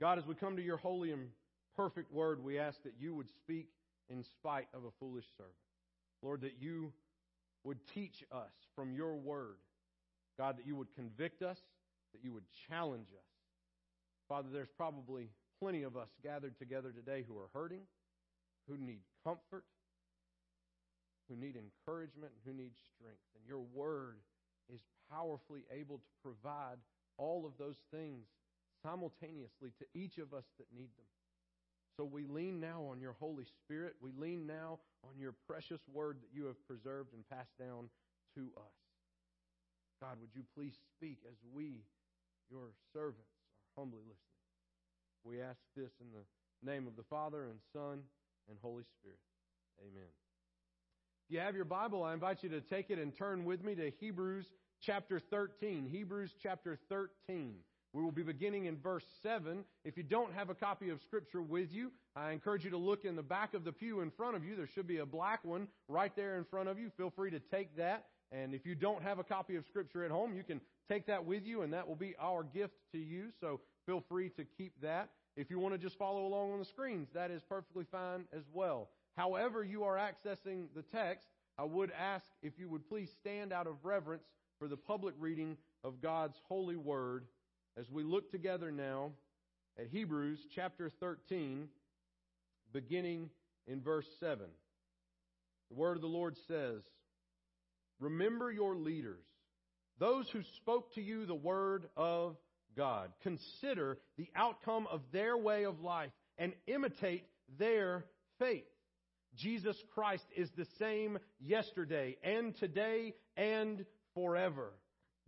God, as we come to your holy and perfect word, we ask that you would speak in spite of a foolish servant. Lord, that you would teach us from your word. God, that you would convict us, that you would challenge us. Father, there's probably plenty of us gathered together today who are hurting, who need comfort, who need encouragement, and who need strength. And your word is powerfully able to provide all of those things simultaneously to each of us that need them. So we lean now on your Holy Spirit. We lean now on your precious word that you have preserved and passed down to us. God, would you please speak as we, your servants, are humbly listening. We ask this in the name of the Father and Son and Holy Spirit. Amen. If you have your Bible, I invite you to take it and turn with me to Hebrews chapter 13. Hebrews chapter 13. We will be beginning in verse 7. If you don't have a copy of Scripture with you, I encourage you to look in the back of the pew in front of you. There should be a black one right there in front of you. Feel free to take that. And if you don't have a copy of Scripture at home, you can take that with you, and that will be our gift to you. So feel free to keep that. If you want to just follow along on the screens, that is perfectly fine as well. However you are accessing the text, I would ask if you would please stand out of reverence for the public reading of God's holy word as we look together now at Hebrews chapter 13, beginning in verse 7. The word of the Lord says, "Remember your leaders, those who spoke to you the word of God. Consider the outcome of their way of life and imitate their faith. Jesus Christ is the same yesterday and today and forever.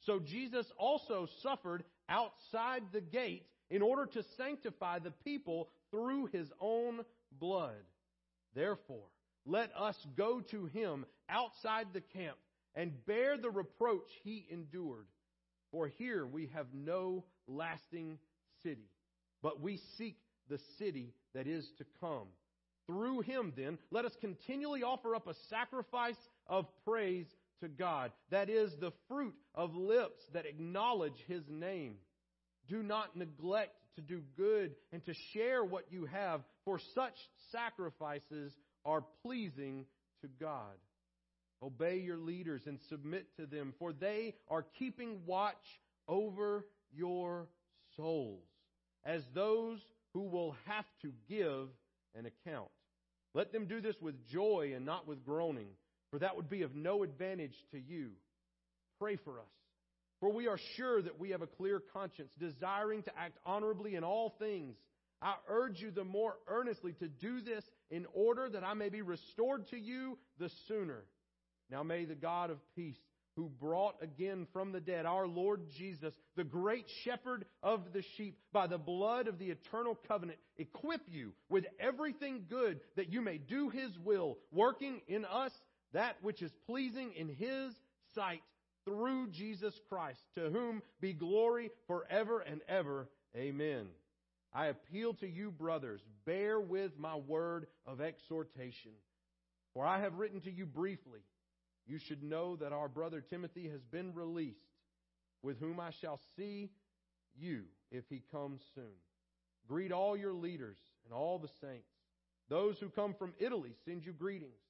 So Jesus also suffered outside the gate in order to sanctify the people through his own blood. Therefore, let us go to him outside the camp and bear the reproach he endured. For here we have no lasting city, but we seek the city that is to come. Through him, then, let us continually offer up a sacrifice of praise to God, that is, the fruit of lips that acknowledge his name. Do not neglect to do good and to share what you have, for such sacrifices are pleasing to God. Obey your leaders and submit to them, for they are keeping watch over your souls, as those who will have to give an account. Let them do this with joy and not with groaning, for that would be of no advantage to you. Pray for us, for we are sure that we have a clear conscience, desiring to act honorably in all things. I urge you the more earnestly to do this in order that I may be restored to you the sooner. Now may the God of peace, who brought again from the dead our Lord Jesus, the great shepherd of the sheep, by the blood of the eternal covenant, equip you with everything good that you may do his will, working in us that which is pleasing in his sight through Jesus Christ, to whom be glory forever and ever. Amen. I appeal to you, brothers, bear with my word of exhortation, for I have written to you briefly. You should know that our brother Timothy has been released, with whom I shall see you if he comes soon. Greet all your leaders and all the saints. Those who come from Italy send you greetings.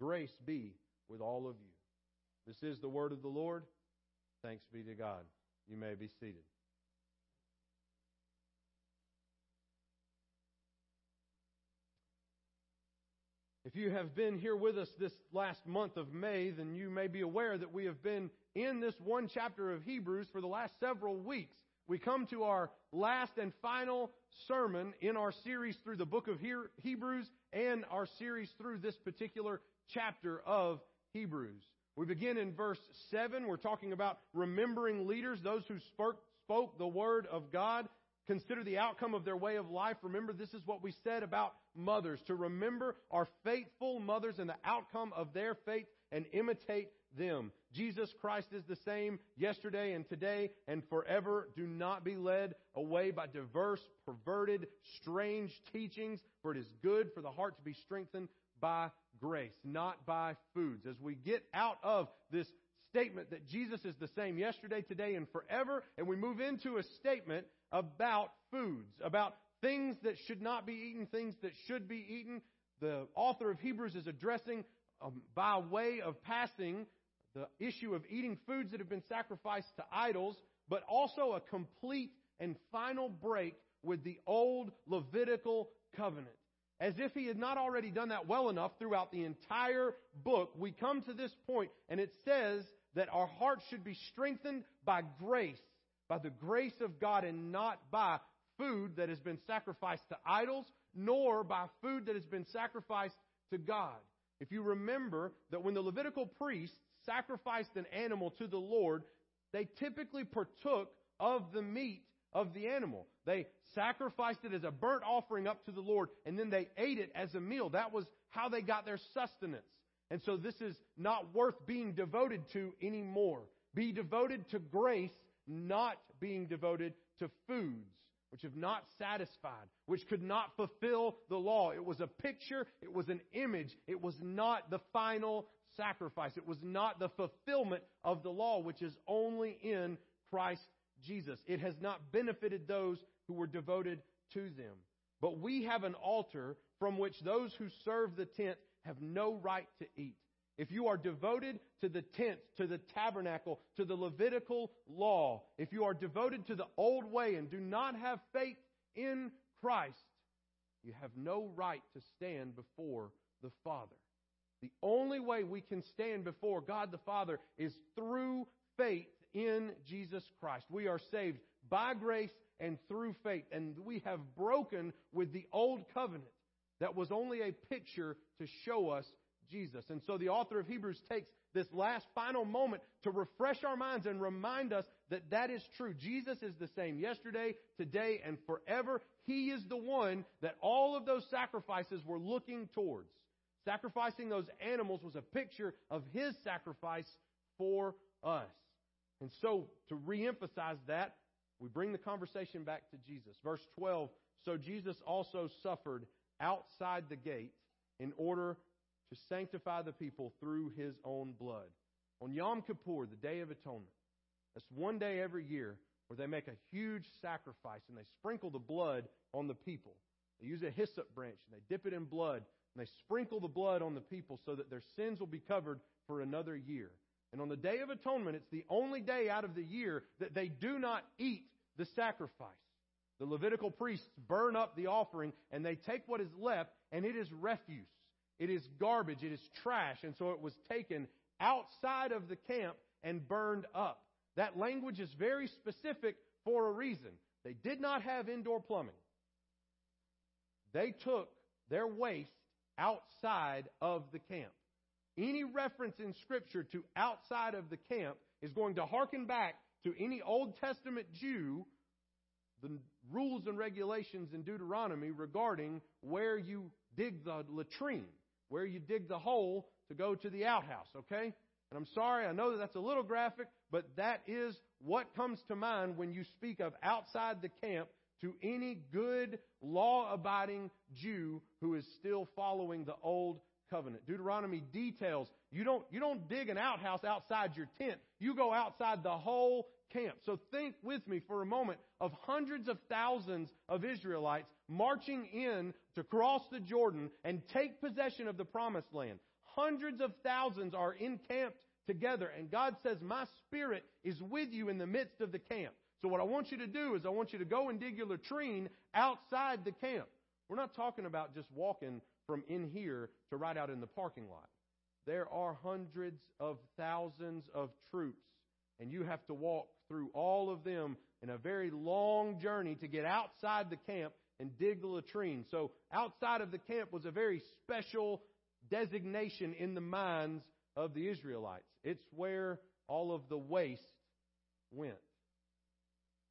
Grace be with all of you." This is the word of the Lord. Thanks be to God. You may be seated. If you have been here with us this last month of May, then you may be aware that we have been in this one chapter of Hebrews for the last several weeks. We come to our last and final sermon in our series through the book of Hebrews and our series through this particular chapter of Hebrews. We begin in verse 7. We're talking about remembering leaders, those who spoke the word of God. Consider the outcome of their way of life. Remember, this is what we said about mothers. To remember our faithful mothers and the outcome of their faith and imitate them. Jesus Christ is the same yesterday and today and forever. Do not be led away by diverse, perverted, strange teachings, for it is good for the heart to be strengthened by grace, not by foods. As we get out of this statement that Jesus is the same yesterday, today, and forever, and we move into a statement about foods, about things that should not be eaten, things that should be eaten, the author of Hebrews is addressing by way of passing the issue of eating foods that have been sacrificed to idols, but also a complete and final break with the old Levitical covenant. As if he had not already done that well enough throughout the entire book, we come to this point, and it says that our hearts should be strengthened by grace, by the grace of God, and not by food that has been sacrificed to idols, nor by food that has been sacrificed to God. If you remember that when the Levitical priests sacrificed an animal to the Lord, they typically partook of the meat of the animal. They sacrificed it as a burnt offering up to the Lord, and then they ate it as a meal. That was how they got their sustenance. And so this is not worth being devoted to anymore. Be devoted to grace, not being devoted to foods which have not satisfied, which could not fulfill the law. It was a picture. It was an image. It was not the final sacrifice. It was not the fulfillment of the law, which is only in Christ Jesus. It has not benefited those who were devoted to them. But we have an altar from which those who serve the tent have no right to eat. If you are devoted to the tent, to the tabernacle, to the Levitical law, if you are devoted to the old way and do not have faith in Christ, you have no right to stand before the Father. The only way we can stand before God the Father is through faith in Jesus Christ. We are saved by grace and through faith, and we have broken with the old covenant that was only a picture to show us Jesus. And so the author of Hebrews takes this last final moment to refresh our minds and remind us that that is true. Jesus is the same yesterday, today, and forever. He is the one that all of those sacrifices were looking towards. Sacrificing those animals was a picture of His sacrifice for us. And so to reemphasize that, we bring the conversation back to Jesus. Verse 12, so Jesus also suffered outside the gate in order to sanctify the people through His own blood. On Yom Kippur, the Day of Atonement, that's one day every year where they make a huge sacrifice and they sprinkle the blood on the people. They use a hyssop branch and they dip it in blood and they sprinkle the blood on the people so that their sins will be covered for another year. And on the Day of Atonement, it's the only day out of the year that they do not eat the sacrifice. The Levitical priests burn up the offering and they take what is left, and it is refuse. It is garbage. It is trash. And so it was taken outside of the camp and burned up. That language is very specific for a reason. They did not have indoor plumbing. They took their waste outside of the camp. Any reference in Scripture to outside of the camp is going to harken back to any Old Testament Jew, the rules and regulations in Deuteronomy regarding where you dig the latrine, where you dig the hole to go to the outhouse, okay? And I'm sorry, I know that that's a little graphic, but that is what comes to mind when you speak of outside the camp to any good, law-abiding Jew who is still following the old covenant. Deuteronomy details, you don't dig an outhouse outside your tent. You go outside the whole camp. So think with me for a moment of hundreds of thousands of Israelites marching in to cross the Jordan and take possession of the promised land. Hundreds of thousands are encamped together, and God says, my Spirit is with you in the midst of the camp. So what I want you to do is I want you to go and dig your latrine outside the camp. We're not talking about just walking from in here to right out in the parking lot. There are hundreds of thousands of troops, and you have to walk through all of them in a very long journey to get outside the camp and dig the latrine. So outside of the camp was a very special designation in the minds of the Israelites. It's where all of the waste went.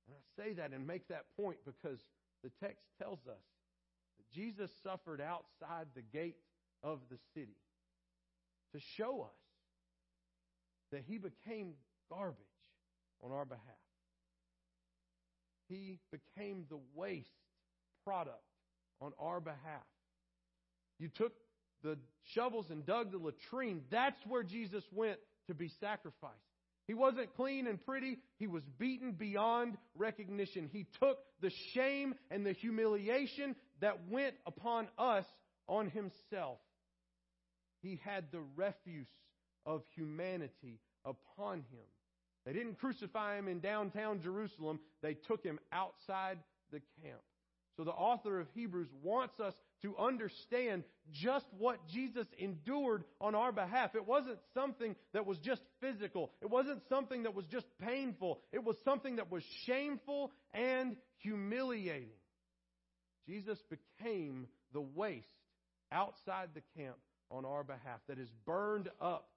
And I say that and make that point because the text tells us that Jesus suffered outside the gate of the city to show us that He became garbage on our behalf. He became the waste product on our behalf. You took the shovels and dug the latrine. That's where Jesus went to be sacrificed. He wasn't clean and pretty. He was beaten beyond recognition. He took the shame and the humiliation that went upon us on Himself. He had the refuse of humanity upon Him. They didn't crucify Him in downtown Jerusalem. They took Him outside the camp. So the author of Hebrews wants us to understand just what Jesus endured on our behalf. It wasn't something that was just physical. It wasn't something that was just painful. It was something that was shameful and humiliating. Jesus became the waste outside the camp on our behalf that is burned up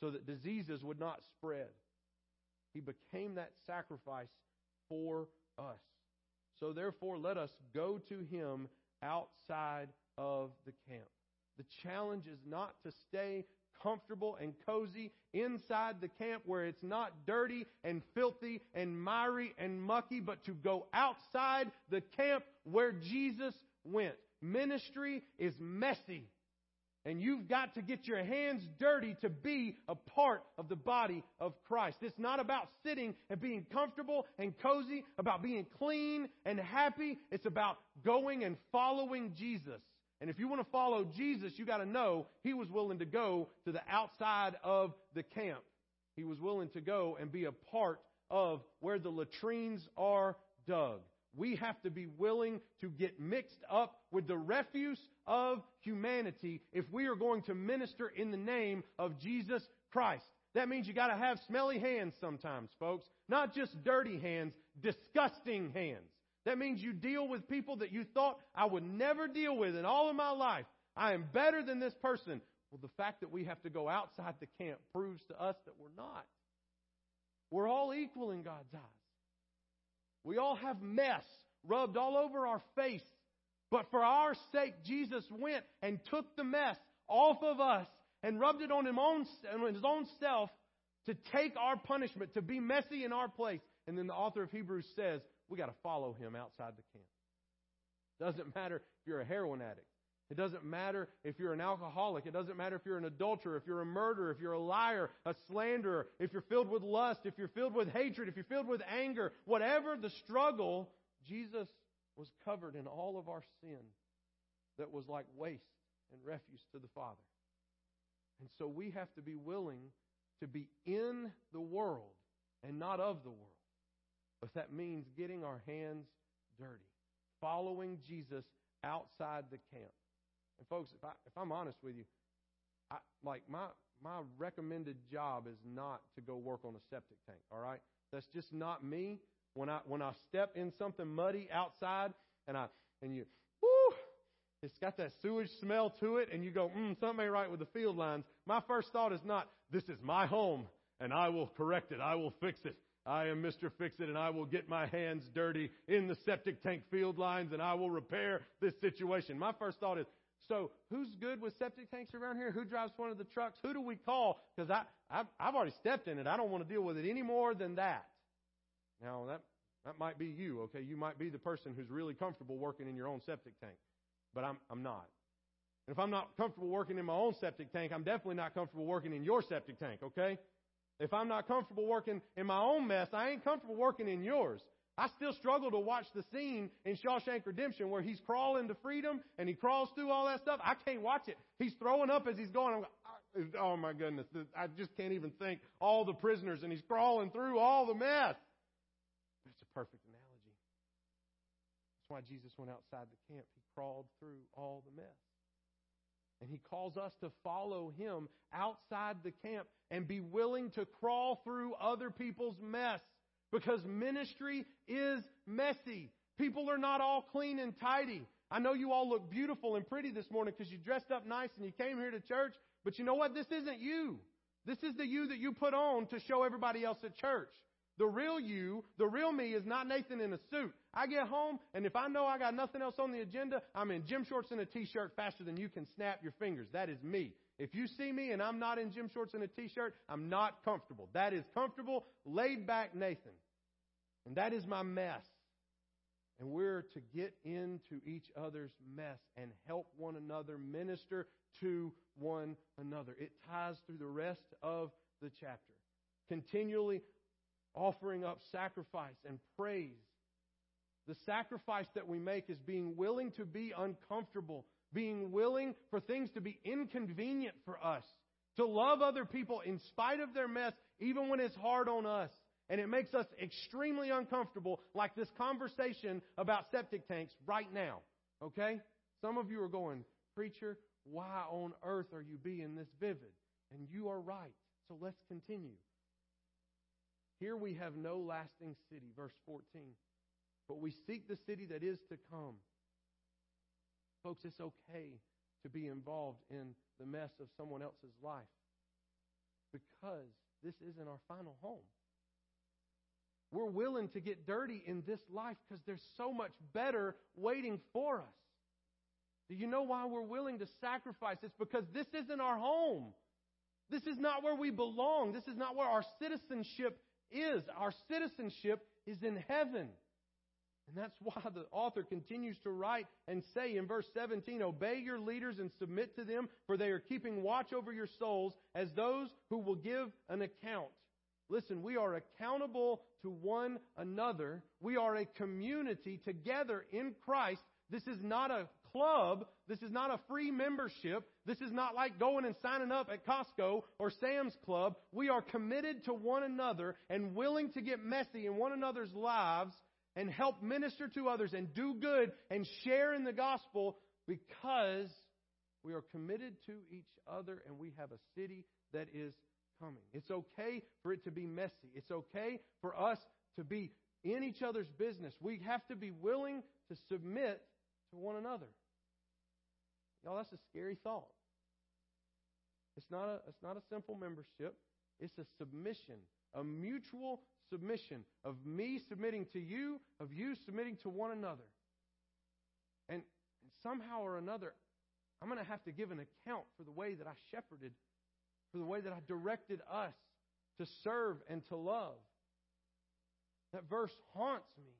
so that diseases would not spread. He became that sacrifice for us. So therefore, let us go to Him outside of the camp. The challenge is not to stay comfortable and cozy inside the camp where it's not dirty and filthy and miry and mucky, but to go outside the camp where Jesus went. Ministry is messy, and you've got to get your hands dirty to be a part of the body of Christ. It's not about sitting and being comfortable and cozy, about being clean and happy. It's about going and following Jesus. And if you want to follow Jesus, you got to know He was willing to go to the outside of the camp. He was willing to go and be a part of where the latrines are dug. We have to be willing to get mixed up with the refuse of humanity if we are going to minister in the name of Jesus Christ. That means you got to have smelly hands sometimes, folks. Not just dirty hands, disgusting hands. That means you deal with people that you thought I would never deal with in all of my life. I am better than this person. Well, the fact that we have to go outside the camp proves to us that we're not. We're all equal in God's eyes. We all have mess rubbed all over our face. But for our sake, Jesus went and took the mess off of us and rubbed it on His own self to take our punishment, to be messy in our place. And then the author of Hebrews says, we got to follow Him outside the camp. It doesn't matter if you're a heroin addict. It doesn't matter if you're an alcoholic. It doesn't matter if you're an adulterer, if you're a murderer, if you're a liar, a slanderer, if you're filled with lust, if you're filled with hatred, if you're filled with anger. Whatever the struggle, Jesus was covered in all of our sin that was like waste and refuse to the Father. And so we have to be willing to be in the world and not of the world. But that means getting our hands dirty, following Jesus outside the camp. And folks, if I'm honest with you, my recommended job is not to go work on a septic tank, all right? That's just not me. When I step in something muddy outside it's got that sewage smell to it, and you go, something ain't right with the field lines. My first thought is not, this is my home, and I will correct it. I will fix it. I am Mr. Fix-It, and I will get my hands dirty in the septic tank field lines, and I will repair this situation. My first thought is, so who's good with septic tanks around here? Who drives one of the trucks? Who do we call? Because I've already stepped in it. I don't want to deal with it any more than that. Now, that might be you, okay? You might be the person who's really comfortable working in your own septic tank, but I'm not. And if I'm not comfortable working in my own septic tank, I'm definitely not comfortable working in your septic tank, okay? If I'm not comfortable working in my own mess, I ain't comfortable working in yours. I still struggle to watch the scene in Shawshank Redemption where he's crawling to freedom and he crawls through all that stuff. I can't watch it. He's throwing up as he's going. I'm going, oh my goodness, I just can't even think. All the prisoners, and he's crawling through all the mess. That's a perfect analogy. That's why Jesus went outside the camp. He crawled through all the mess. And He calls us to follow Him outside the camp and be willing to crawl through other people's mess, because ministry is messy. People are not all clean and tidy. I know you all look beautiful and pretty this morning because you dressed up nice and you came here to church, but you know what? This isn't you. This is the you that you put on to show everybody else at church. The real you, the real me is not Nathan in a suit. I get home, and if I know I got nothing else on the agenda, I'm in gym shorts and a T-shirt faster than you can snap your fingers. That is me. If you see me and I'm not in gym shorts and a T-shirt, I'm not comfortable. That is comfortable, laid-back Nathan. And that is my mess. And we're to get into each other's mess and help one another, minister to one another. It ties through the rest of the chapter. Continually offering up sacrifice and praise. The sacrifice that we make is being willing to be uncomfortable, being willing for things to be inconvenient for us, to love other people in spite of their mess, even when it's hard on us. And it makes us extremely uncomfortable, like this conversation about septic tanks right now. Okay? Some of you are going, preacher, why on earth are you being this vivid? And you are right. So let's continue. Here we have no lasting city, verse 14. But we seek the city that is to come. Folks, it's okay to be involved in the mess of someone else's life because this isn't our final home. We're willing to get dirty in this life because there's so much better waiting for us. Do you know why we're willing to sacrifice? It's because this isn't our home. This is not where we belong. This is not where our citizenship is. Our citizenship is in heaven. And that's why the author continues to write and say in verse 17, obey your leaders and submit to them, for they are keeping watch over your souls as those who will give an account. Listen, we are accountable to one another. We are a community together in Christ. This is not a club. This is not a free membership. This is not like going and signing up at Costco or Sam's Club. We are committed to one another and willing to get messy in one another's lives and help minister to others and do good and share in the gospel because we are committed to each other and we have a city that is coming. It's okay for it to be messy. It's okay for us to be in each other's business. We have to be willing to submit to one another. Y'all, that's a scary thought. It's not a simple membership. It's a submission, a mutual submission of me submitting to you, of you submitting to one another. And somehow or another, I'm going to have to give an account for the way that I shepherded, for the way that I directed us to serve and to love. That verse haunts me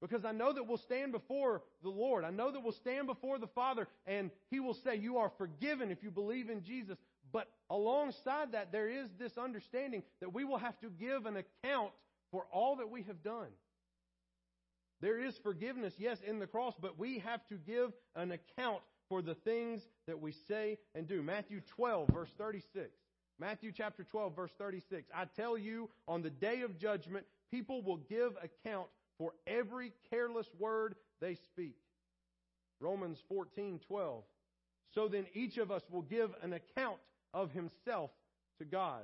because I know that we'll stand before the Lord. I know that we'll stand before the Father and He will say, you are forgiven if you believe in Jesus. But alongside that, there is this understanding that we will have to give an account for all that we have done. There is forgiveness, yes, in the cross, but we have to give an account for the things that we say and do. Matthew 12, verse 36. Matthew chapter 12, verse 36. I tell you, on the day of judgment, people will give account for every careless word they speak. Romans 14, 12. So then each of us will give an account of himself to God.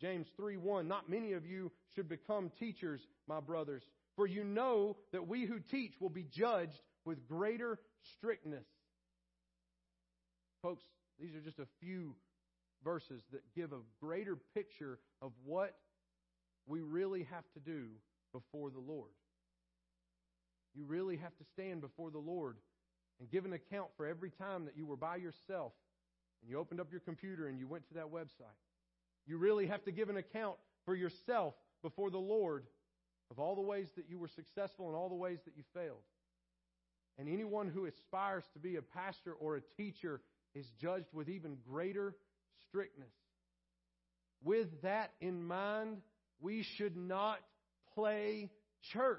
James 3:1, not many of you should become teachers, my brothers, for you know that we who teach will be judged with greater strictness. Folks, these are just a few verses that give a greater picture of what we really have to do before the Lord. You really have to stand before the Lord and give an account for every time that you were by yourself and you opened up your computer and you went to that website. You really have to give an account for yourself before the Lord of all the ways that you were successful and all the ways that you failed. And anyone who aspires to be a pastor or a teacher is judged with even greater strictness. With that in mind, we should not play church.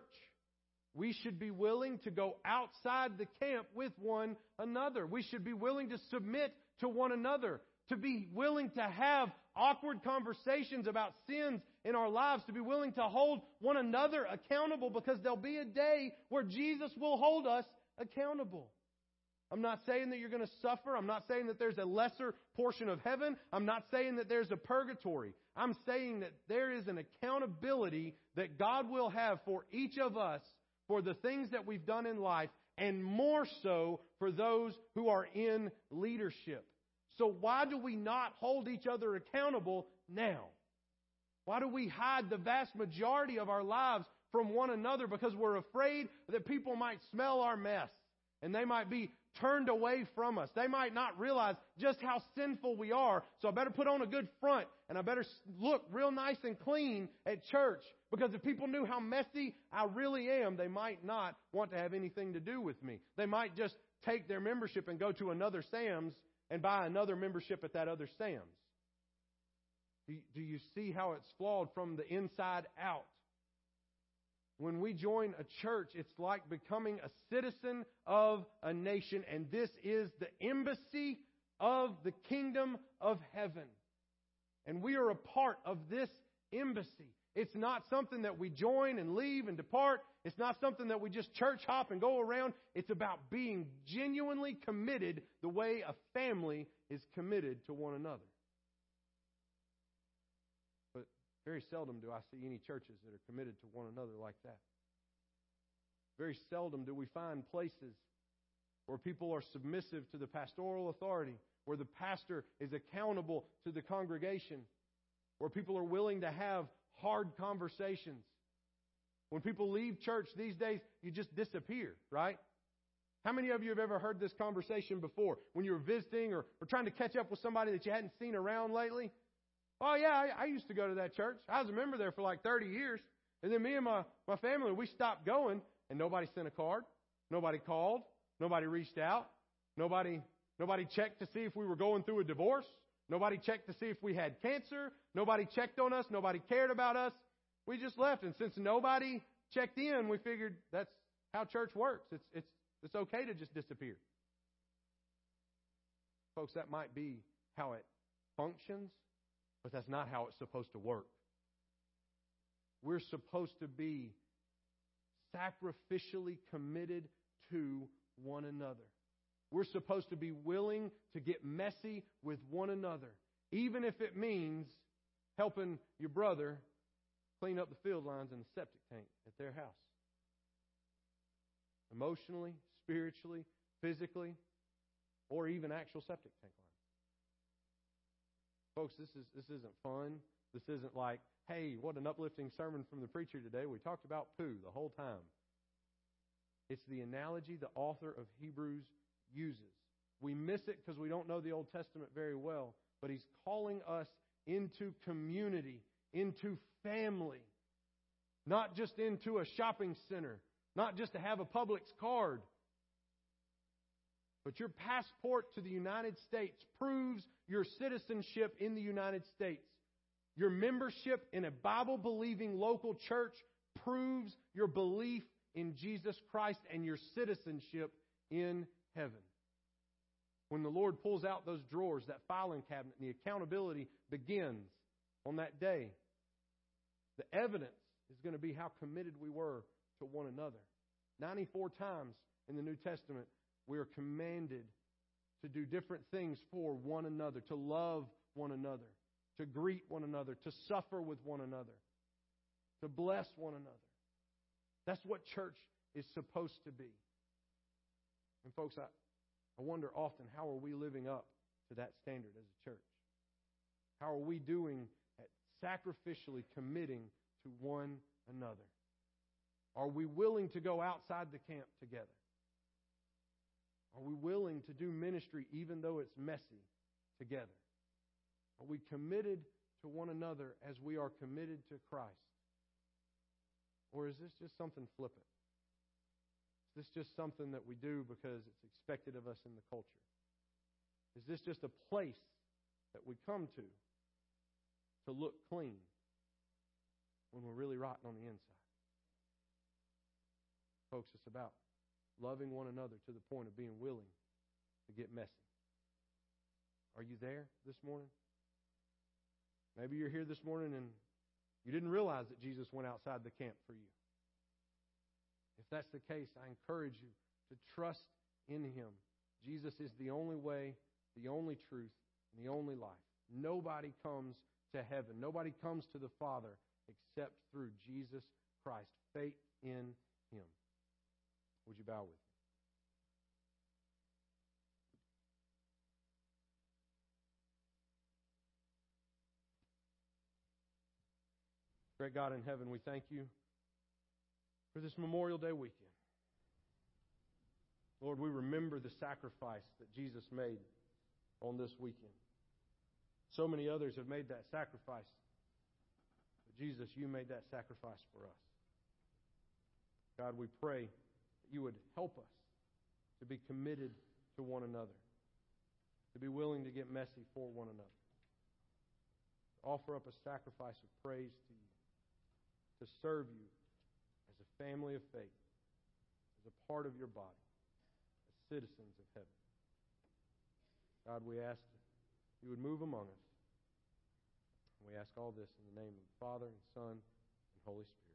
We should be willing to go outside the camp with one another. We should be willing to submit to one another, to be willing to have awkward conversations about sins in our lives, to be willing to hold one another accountable because there'll be a day where Jesus will hold us accountable. I'm not saying that you're going to suffer. I'm not saying that there's a lesser portion of heaven. I'm not saying that there's a purgatory. I'm saying that there is an accountability that God will have for each of us for the things that we've done in life, and more so for those who are in leadership. So why do we not hold each other accountable now? Why do we hide the vast majority of our lives from one another? Because we're afraid that people might smell our mess and they might be turned away from us. They might not realize just how sinful we are. So I better put on a good front and I better look real nice and clean at church, because if people knew how messy I really am, they might not want to have anything to do with me. They might just take their membership and go to another Sam's and buy another membership at that other Sam's. Do you see how it's flawed from the inside out? When we join a church, it's like becoming a citizen of a nation. And this is the embassy of the kingdom of heaven. And we are a part of this embassy. It's not something that we join and leave and depart. It's not something that we just church hop and go around. It's about being genuinely committed the way a family is committed to one another. Very seldom do I see any churches that are committed to one another like that. Very seldom do we find places where people are submissive to the pastoral authority, where the pastor is accountable to the congregation, where people are willing to have hard conversations. When people leave church these days, you just disappear, right? How many of you have ever heard this conversation before? When you were visiting or trying to catch up with somebody that you hadn't seen around lately? Oh, yeah, I used to go to that church. I was a member there for like 30 years. And then me and my family, we stopped going, and nobody sent a card. Nobody called. Nobody reached out. Nobody checked to see if we were going through a divorce. Nobody checked to see if we had cancer. Nobody checked on us. Nobody cared about us. We just left. And since nobody checked in, we figured that's how church works. It's okay to just disappear. Folks, that might be how it functions. But that's not how it's supposed to work. We're supposed to be sacrificially committed to one another. We're supposed to be willing to get messy with one another, even if it means helping your brother clean up the field lines and the septic tank at their house. Emotionally, spiritually, physically, or even actual septic tank lines. Folks, this isn't fun. This isn't like, hey, what an uplifting sermon from the preacher today. We talked about poo the whole time. It's the analogy the author of Hebrews uses. We miss it because we don't know the Old Testament very well, but he's calling us into community, into family, not just into a shopping center, not just to have a Publix card. But your passport to the United States proves your citizenship in the United States. Your membership in a Bible-believing local church proves your belief in Jesus Christ and your citizenship in heaven. When the Lord pulls out those drawers, that filing cabinet, and the accountability begins on that day, the evidence is going to be how committed we were to one another. 94 times in the New Testament, we are commanded to do different things for one another, to love one another, to greet one another, to suffer with one another, to bless one another. That's what church is supposed to be. And folks, I wonder often, how are we living up to that standard as a church? How are we doing at sacrificially committing to one another? Are we willing to go outside the camp together? Are we willing to do ministry even though it's messy together? Are we committed to one another as we are committed to Christ? Or is this just something flippant? Is this just something that we do because it's expected of us in the culture? Is this just a place that we come to look clean when we're really rotten on the inside? Folks, it's about loving one another to the point of being willing to get messy. Are you there this morning? Maybe you're here this morning and you didn't realize that Jesus went outside the camp for you. If that's the case, I encourage you to trust in Him. Jesus is the only way, the only truth, and the only life. Nobody comes to heaven. Nobody comes to the Father except through Jesus Christ. Faith in Him. Would you bow with me? Great God in heaven, we thank You for this Memorial Day weekend. Lord, we remember the sacrifice that Jesus made on this weekend. So many others have made that sacrifice. But Jesus, You made that sacrifice for us. God, we pray that You would help us to be committed to one another, to be willing to get messy for one another, to offer up a sacrifice of praise to You, to serve You as a family of faith, as a part of Your body, as citizens of heaven. God, we ask that You would move among us. And we ask all this in the name of the Father, and Son, and Holy Spirit.